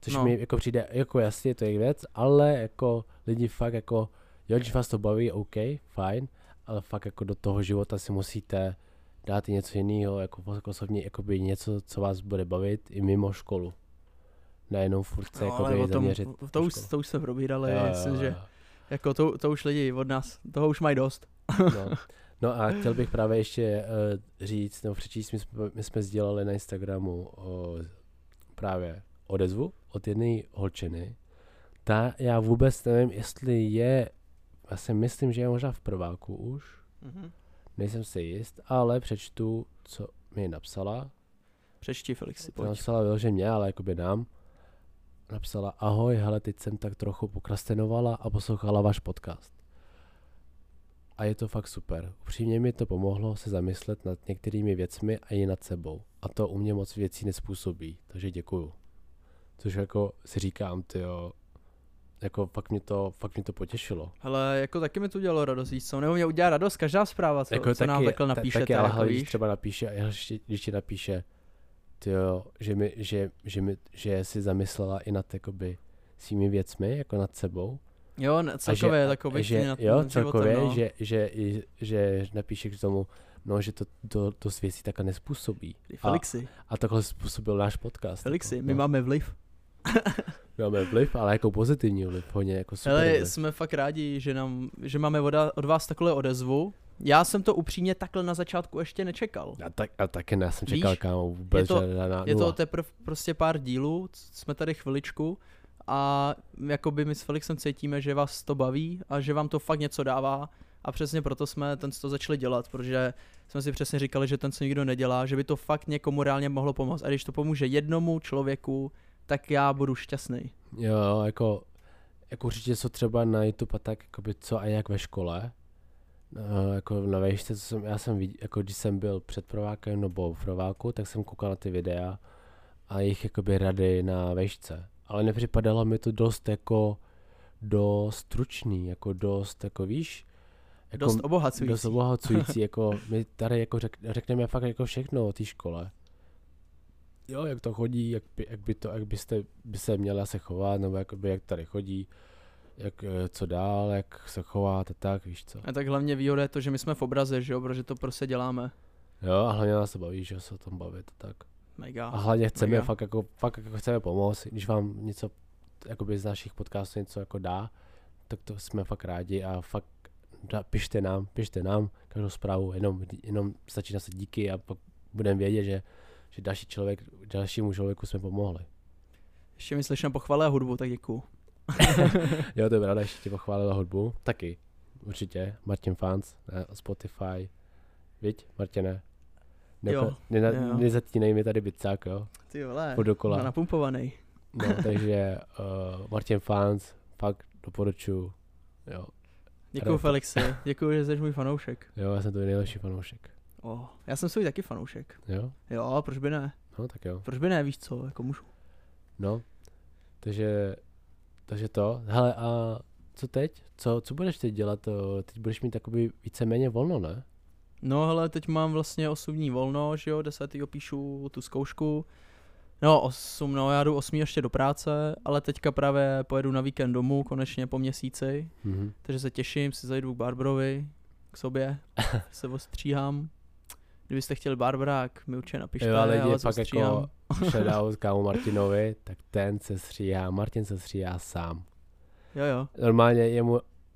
Což mi jako přijde, jako jasně, to je věc, ale jako lidi fakt jako, jo, když vás to baví, OK, fajn, ale fakt jako do toho života si musíte dát i něco jiného, jako osobně, jakoby něco, co vás bude bavit i mimo školu. najednou furt se jakoby zaměřit. To už se probírali, že jako to už lidi od nás, toho už mají dost. No a chtěl bych právě ještě říct, nebo přečíst, my jsme sdělali na Instagramu právě odezvu od jedné holčiny. Ta, já vůbec nevím, jestli je, já si myslím, že je možná v prváku už, nejsem si jist, ale přečtu, co mi napsala. Přečti, Felixi, pojď. Napsala vyloženě mě, ale jakoby nám. Napsala: ahoj, hele, teď jsem tak trochu pokrastinovala a poslouchala váš podcast. A je to fakt super. Upřímně mi to pomohlo se zamyslet nad některými věcmi a i nad sebou. A to u mě moc věcí nezpůsobí, takže děkuju. Což jako si říkám, tyjo, jako fakt mě to potěšilo. Hele, jako taky mi to udělalo radost, víc co? Nebo mě udělá radost každá zpráva, co, jako co taky, nám takhle napíšete. Taky, ale jako když třeba napíše, když ti napíše, tyjo, že si zamyslela i nad jakoby svými věcmi, jako nad sebou. Jo, celkově takový na tom. Jo, celkově, no. že napíše k tomu, no, že to s věcí takhle nezpůsobí. Felixi. A takhle způsobil náš podcast. Felixi, my máme vliv. Máme vliv, ale jako pozitivní vliv, hodně jako super. Ale jsme fakt rádi, že máme od vás takhle odezvu. Já jsem to upřímně takhle na začátku ještě nečekal. A taky ne, jsem čekal, kámo, vůbec. Je to teprve prostě pár dílů, jsme tady chviličku. A jakoby my s Felixem cítíme, že vás to baví a že vám to fakt něco dává a přesně proto jsme to začali dělat, protože jsme si přesně říkali, že ten co nikdo nedělá, že by to fakt někomu reálně mohlo pomoct a když to pomůže jednomu člověku, tak já budu šťastný. Jo, jako určitě co třeba na YouTube a tak, jakoby co a jak ve škole, jako na vejšce, když jsem byl před prvákem nebo v prváku, tak jsem koukal na ty videa a jejich jakoby rady na vejšce. Ale nepřipadalo mi to dost stručný, jako dost, jako víš, jako dost obohacující, jako my tady jako řekneme fakt jako všechno o té škole. Jo, jak to chodí, jak byste měli se chovat, nebo jak tady chodí, jak co dál, jak se chováte a tak, víš co. A tak hlavně výhoda je to, že my jsme v obraze, že jo, protože to prostě děláme. Jo, a hlavně nás to baví, že se o tom bavit a tak. Mega. A hlavně chceme fakt jako chceme pomoct, když vám něco jakoby z našich podcastů něco jako dá, tak to jsme fakt rádi a fakt pište nám každou zprávu, jenom stačí nás díky a pak budeme vědět, že dalšímu člověku jsme pomohli. Ještě mi slyším pochválila hudbu, tak děkuju. Jo, to je pravda, ještě ti pochválila hudbu, taky určitě, Martin Fanc, Spotify, viď Martine? Nezatínej mi tady bicák, jo? Ty vole, podokola. Napumpovaný. No, takže Martin Fanc, fakt doporučuju, jo. Děkuju Felixi, děkuju, že jsi můj fanoušek. Jo, já jsem tvůj nejlepší fanoušek. Já jsem svůj taky fanoušek. Jo, proč by ne? No, tak jo. Proč by ne, víš co, jako můžu. No, takže to, hele a co teď? Co budeš teď dělat? Teď budeš mít takový víceméně volno, ne? No hele, teď mám vlastně 8 dní volno, že jo, 10. píšu tu zkoušku, já jdu 8. ještě do práce, ale teďka právě pojedu na víkend domů, konečně po měsíci, takže se těším, si zajdu k Barbarovi, k sobě, se ostříhám, kdybyste chtěli Barbarák, mi určitě napište, jo, ale já vás ostříhám. Jo, ale pak jako shoutout kámu Martinovi, tak ten se stříhá, Martin se stříhá sám. Jo. Normálně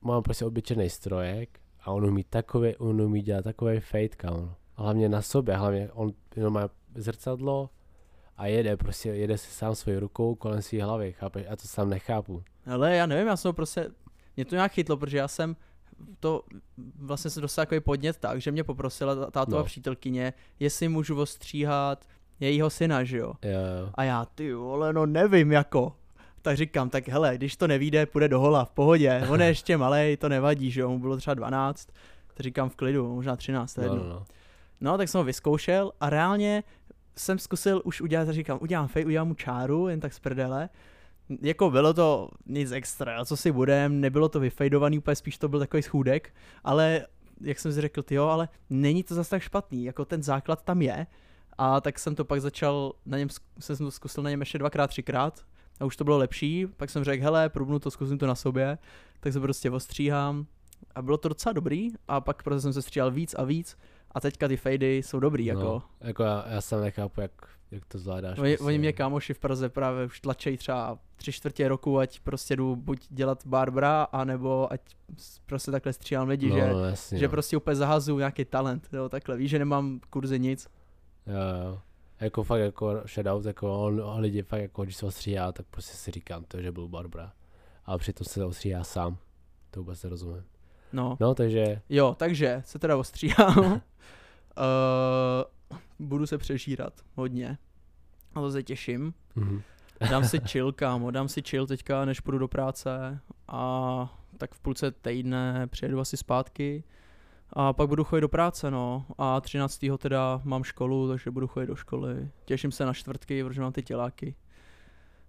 mám prostě obyčejný strojek. A on umí dělat takový fade count. Hlavně na sobě, on jenom má zrcadlo a jede si sám svojí rukou kolem svý hlavy, chápeš? A to sám nechápu. Ale já nevím, mě to nějak chytlo, protože já jsem to, vlastně jsem dostal takový podnět tak, že mě poprosila tátová přítelkyně, jestli můžu ostříhat jejího syna, že jo? Yeah. A já, ty vole, no nevím jako. Tak říkám, tak hele, když to nevíde, půjde do hola, v pohodě, on je ještě malej, to nevadí, že jo, mu bylo třeba 12, tak říkám v klidu, možná 13, to je jedno. No, tak jsem ho vyzkoušel a reálně jsem zkusil už udělat, říkám, udělám mu čáru, jen tak z prdele, jako bylo to nic extra, co si budem, nebylo to vyfejdovaný úplně, spíš to byl takový schůdek, ale jak jsem si řekl, ale není to zase tak špatný, jako ten základ tam je a tak jsem to pak začal, jsem to zkusil na něm ještě 2x, 3x, a už to bylo lepší, pak jsem řekl, hele, zkusím to na sobě, tak se prostě ostříhám a bylo to docela dobrý a pak prostě jsem se stříhal víc a víc A teďka ty fejdy jsou dobrý, no, jako. Jako já sám nechápu, jak to zvládáš. Oni mě kámoši v Praze právě už tlačejí třeba 3/4 roku, ať prostě jdu buď dělat barbara, anebo ať prostě takhle střílám lidi, no, že prostě úplně zahazuju nějaký talent, jo, takhle, víš, že nemám kurzy nic. Jo. Jako fakt jako shoutout, jako lidi fakt jako, když se ostříhá, tak prostě si říkám to, že byl barbara. Ale přitom se ostříhá sám, to vůbec nerozumím. No, takže... Jo, takže se teda ostříhám. Budu se přežírat hodně. A to se těším. Mm-hmm. Dám si chill teďka, než půjdu do práce. A tak v půlce týdne přijedu asi zpátky. A pak budu chodit do práce, no. A 13. teda mám školu, takže budu chodit do školy. Těším se na čtvrtky, protože mám ty těláky.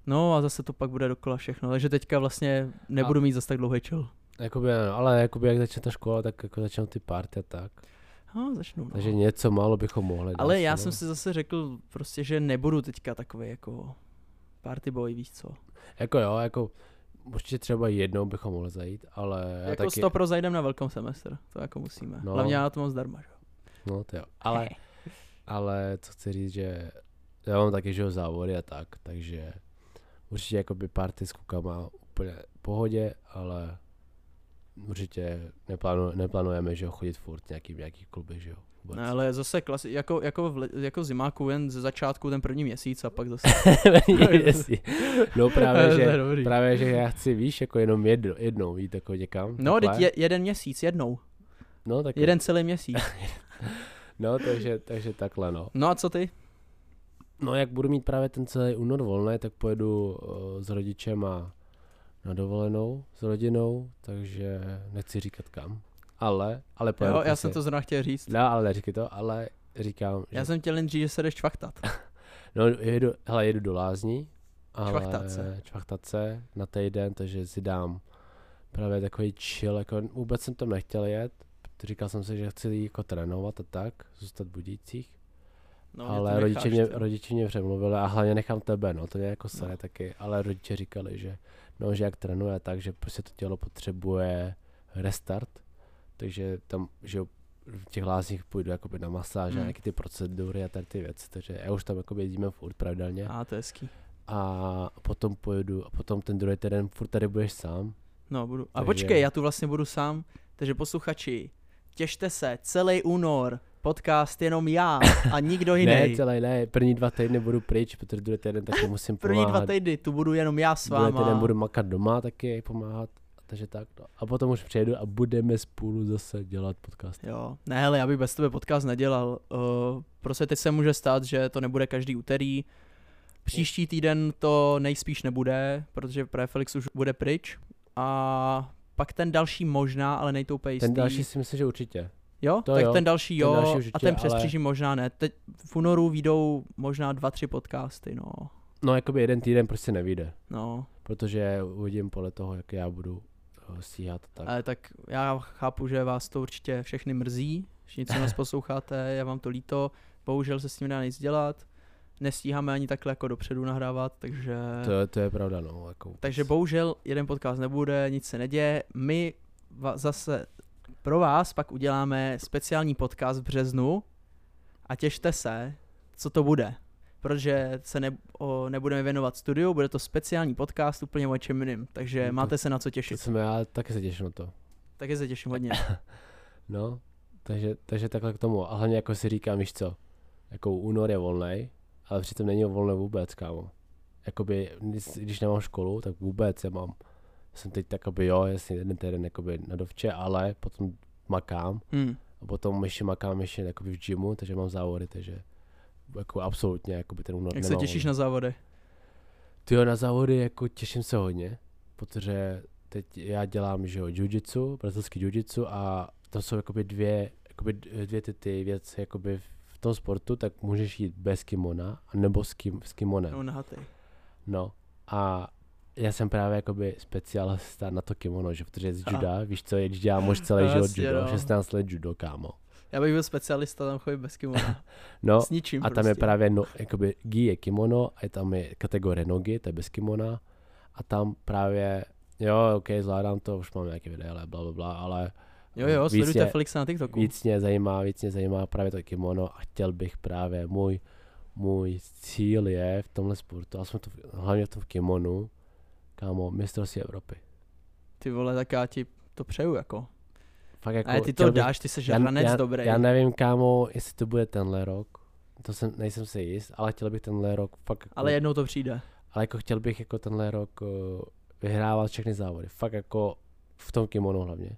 No a zase to pak bude dokola všechno. Takže teďka vlastně nebudu mít zase tak dlouhý chill. Jakoby ano, ale jakoby jak začne ta škola, tak jako začnou ty party a tak. No, začnou. No. Takže něco málo bychom mohli. Ale dát, já jsem si zase řekl prostě, že nebudu teďka takový jako party boy, víš co. Jako jo, jako určitě třeba jednou bychom mohli zajít, ale... Jako taky... 100% zajdem na velký semestr, to jako musíme. No. Hlavně já na to mám zdarma, že? No to jo, ale co chci říct, že já mám taky, že závody a tak, takže určitě jakoby party s kukama úplně v pohodě, ale... Určitě neplánujeme, že ho chodit furt nějaký kluby, že jo. No, ale zase jako zimáku jen ze začátku ten první měsíc a pak zase. No právě že já chci, víš, jako jenom jednou jít jako někam. No, teď jeden měsíc jednou. No tak. Jeden celý měsíc. No, takže takhle, no. No a co ty? No, jak budu mít právě ten celý únor volné, tak pojedu s rodičem a na dovolenou s rodinou, takže nechci říkat kam, ale pojedu. Jo, já jsem to zrovna chtěl říct. No, ale neříkej to, ale říkám, že... Já jsem chtěl jen říct, že se jdeš čvachtat. No, jedu do lázní. Čvachtat se na týden, takže si dám právě takový chill, jako vůbec jsem tam nechtěl jet, říkal jsem si, že chci jako trénovat a tak, zůstat v budících. No, ale rodiče mě přemluvili a hlavně nechám tebe, no to mě jako sere taky, ale rodiče říkali, že jak trénuje tak, že prostě to tělo potřebuje restart, takže tam, že v těch lázních půjdu jakoby na masáž a nějaké ty procedury a tady ty věci, takže já už tam jakoby jedíme furt pravidelně. A to je hezký. A potom pojedu a potom ten druhý týden furt tady budeš sám. No budu, a takže... počkej, já tu vlastně budu sám, takže posluchači, těšte se, celý únor. Podcast jenom já a nikdo jiný. Ne, první 2 týdny budu pryč, protože druhý týden taky musím pomáhat. První 2 týdny tu budu jenom já s váma. Druhý týden budu makat doma taky, pomáhat, takže tak. No. A potom už přijedu a budeme spolu zase dělat podcast. Jo, ne hele, já bych bez tebe podcast nedělal. Prostě teď se může stát, že to nebude každý úterý. Příští týden to nejspíš nebude, protože právě Felix už bude pryč. A pak ten další možná, ale nejto úplně jistý. Ten další si myslím, že určitě. Jo, to tak jo. Ten další určitě, a ten přes příští možná ne. Teď v únoru vyjdou možná 2-3 podcasty, no. No, jakoby jeden týden prostě nevyjde. No. Protože uvidím podle toho, jak já budu stíhat. Tak. Ale tak já chápu, že vás to určitě všechny mrzí, všichni, co nás posloucháte, já vám to líto, bohužel se s tím nedá nic dělat, nestíháme ani takhle jako dopředu nahrávat, takže... To je pravda, no. Jako... Takže bohužel jeden podcast nebude, nic se neděje, my zase... Pro vás pak uděláme speciální podcast v březnu a těšte se, co to bude, protože se nebudeme věnovat studiu, bude to speciální podcast úplně o něčem jiným, takže to, máte se na co těšit. Já taky se těším na to. Taky se těším hodně. No, takže takhle k tomu, a hlavně jako si říkám, víš co, jako únor je volnej, ale přitom není volné vůbec, kámo. Jakoby, když nemám školu, tak vůbec je mám. Jsem teď takoby jo, jasně jeden týden jakoby na dovče, ale potom makám a potom ještě makám jakoby v gymu, takže mám závody, takže jako absolutně jakoby ten únor nemám. Jak se těšíš na závody? Ty jo, na závody jako těším se hodně, protože teď já dělám, že jo, jiu-jitsu, brazilský jiu-jitsu a to jsou jakoby dvě ty věci jakoby v tom sportu, tak můžeš jít bez kimona, nebo s kimonem. No, nahatý. No a já jsem právě jakoby specialista na to kimono, že protože z juda, víš co, když dělám už celý život judo, 16 let judo, kámo. Já bych byl specialista, tam chodím bez kimona. No, s ničím a tam prostě. Je právě, no, jakoby gi je kimono a tam je kategorie nogi, to je bez kimona a tam právě, jo, ok, zvládám to, už mám nějaké videa, ale blablabla, ale Jo, sledujte Felixa na TikToku. Víc mě zajímá právě to kimono a chtěl bych právě můj cíl je v tomhle sportu, hlavně to v kimonu, kámo, mistrovství Evropy. Ty vole, tak já ti to přeju jako. Fakt jako ale ty to dáš, ty jsi žranec dobrý. Já nevím, kámo, jestli to bude tenhle rok, nejsem si jist, ale chtěl bych tenhle rok fakt. Jako, ale jednou to přijde. Ale jako chtěl bych jako tenhle rok vyhrávat všechny závody, fakt jako v tom kimonu hlavně.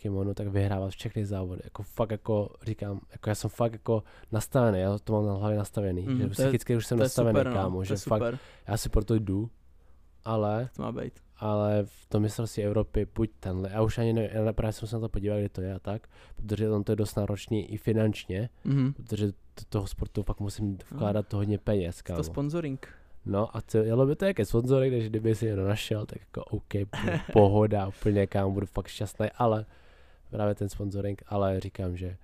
Kimono, tak vyhrávat všechny závody, jako fakt jako říkám, jako já jsem fakt jako nastavený, já to mám na hlavě nastavený, že psychicky už jsem nastavený, super, kámo, že fakt, já si proto jdu, ale v tom mistrovství Evropy, buď tenhle, já už ani nevím, já právě jsem se na to podíval, kde to je a tak, protože to je dost náročný i finančně, protože do toho sportu pak musím vkládat to hodně peněz, kámo. To sponsoring. No a jelo by to jaké sponsoring, takže kdyby si někdo našel, tak jako OK, pohoda, úplně kámo, budu fakt šťastný, ale právě ten sponsoring, ale říkám, že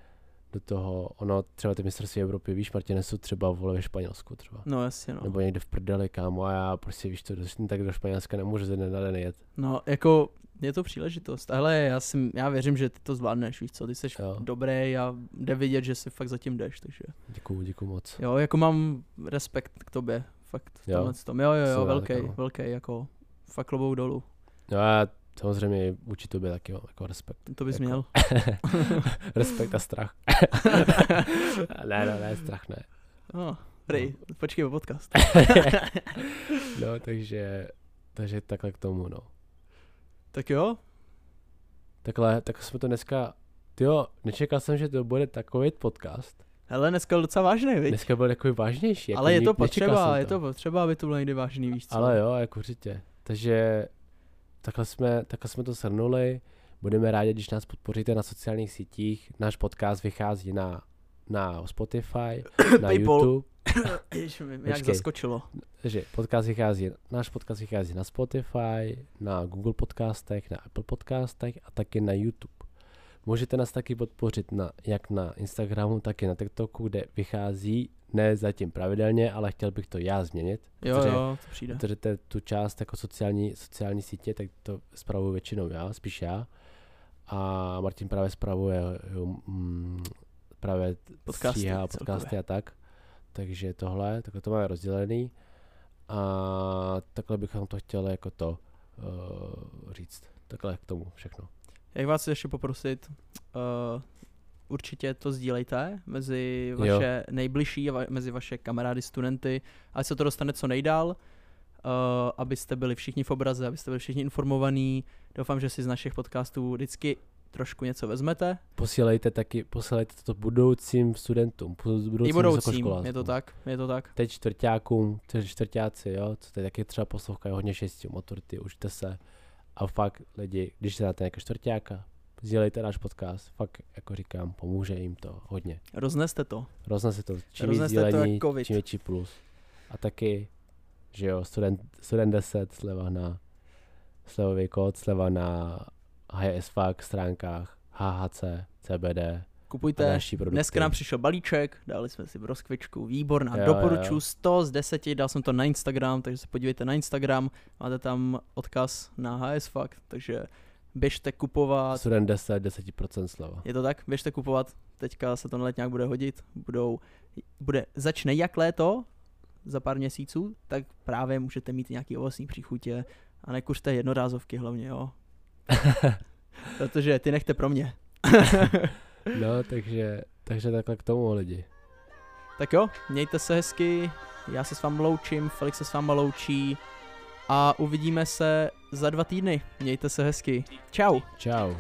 do toho, ono třeba ty mistrovství Evropy, víš, Martine, jsou třeba vole ve Španělsku třeba. No jasně, no. Nebo někde v prdeli, kámo, a já prostě, víš, to tak do Španělska nemůžu ze dne na den jet. No, jako je to příležitost, ale já věřím, že ty to zvládneš, víš co, ty jsi dobrý a jde vidět, že si fakt zatím jdeš, takže. Děkuju moc. Jo, jako mám respekt k tobě, fakt v tomhle tom. Jo, velký, jako fakt klobouk dolů. No, samozřejmě vůči tobě taky mám jako respekt. To bys jako měl. Respekt a strach. ne, strach ne. No, počkej o podcast. No, takže takhle k tomu, no. Tak jo. Tak jsme to dneska, tyjo, nečekal jsem, že to bude takový podcast. Hele, dneska byl docela vážný, viď? Dneska byl takový vážnější. Jako ale je to potřeba, aby to bylo někdy vážný, víš co? Ale jo, jako určitě. Takže Takhle jsme to shrnuli, budeme rádi, když nás podpoříte na sociálních sítích, náš podcast vychází na Spotify, na YouTube. Jak zaskočilo. Takže náš podcast vychází na Spotify, na Google podcastech, na Apple podcastech a taky na YouTube. Můžete nás taky podpořit jak na Instagramu, tak i na TikToku, kde vychází, ne zatím pravidelně, ale chtěl bych to já změnit. Jo, to přijde. Protože tu část jako sociální sítě, tak to spravuju většinou spíš já. A Martin právě spravuje právě stříhá podcasty a tak. Takže takhle to máme rozdělený. A takhle bychom to chtěli jako to říct. Takhle k tomu všechno. Jak vás ještě poprosit, určitě to sdílejte mezi vaše nejbližší a mezi vaše kamarády, studenty, ať se to dostane co nejdál, abyste byli všichni v obraze, abyste byli všichni informovaní. Doufám, že si z našich podcastů vždycky trošku něco vezmete. Posílejte to budoucím studentům, budoucím vysokoškolákům. Je to tak. Teď čtvrťákům, čtvrťáci, jo, co teď taky třeba poslouchají hodně šestí maturity, učte se. A fakt lidi, když se dáte nějaké čtvrťáka, sdílejte náš podcast, fakt jako říkám, pomůže jim to hodně. Rozneste to, čím víc sdílení, čím větší plus. A taky, že jo, student 10, slevový kód, sleva na HS Fakt stránkách, HHC, CBD. Kupujte, dneska nám přišel balíček, dali jsme si broskvičku, výborná, doporučuji 100 z 10, dal jsem to na Instagram, takže se podívejte na Instagram, máte tam odkaz na HS Fakt, takže běžte kupovat. Student 10, 10% sleva. Je to tak, běžte kupovat, teďka se to na letňák bude hodit, začne jak léto, za pár měsíců, tak právě můžete mít nějaký ovocný příchutě a nekuřte jednorázovky hlavně, jo. Protože ty nechte pro mě. No, takže takhle k tomu, lidi. Tak jo, mějte se hezky, já se s vámi loučím, Felix se s vámi loučí a uvidíme se za 2 týdny. Mějte se hezky. Čau.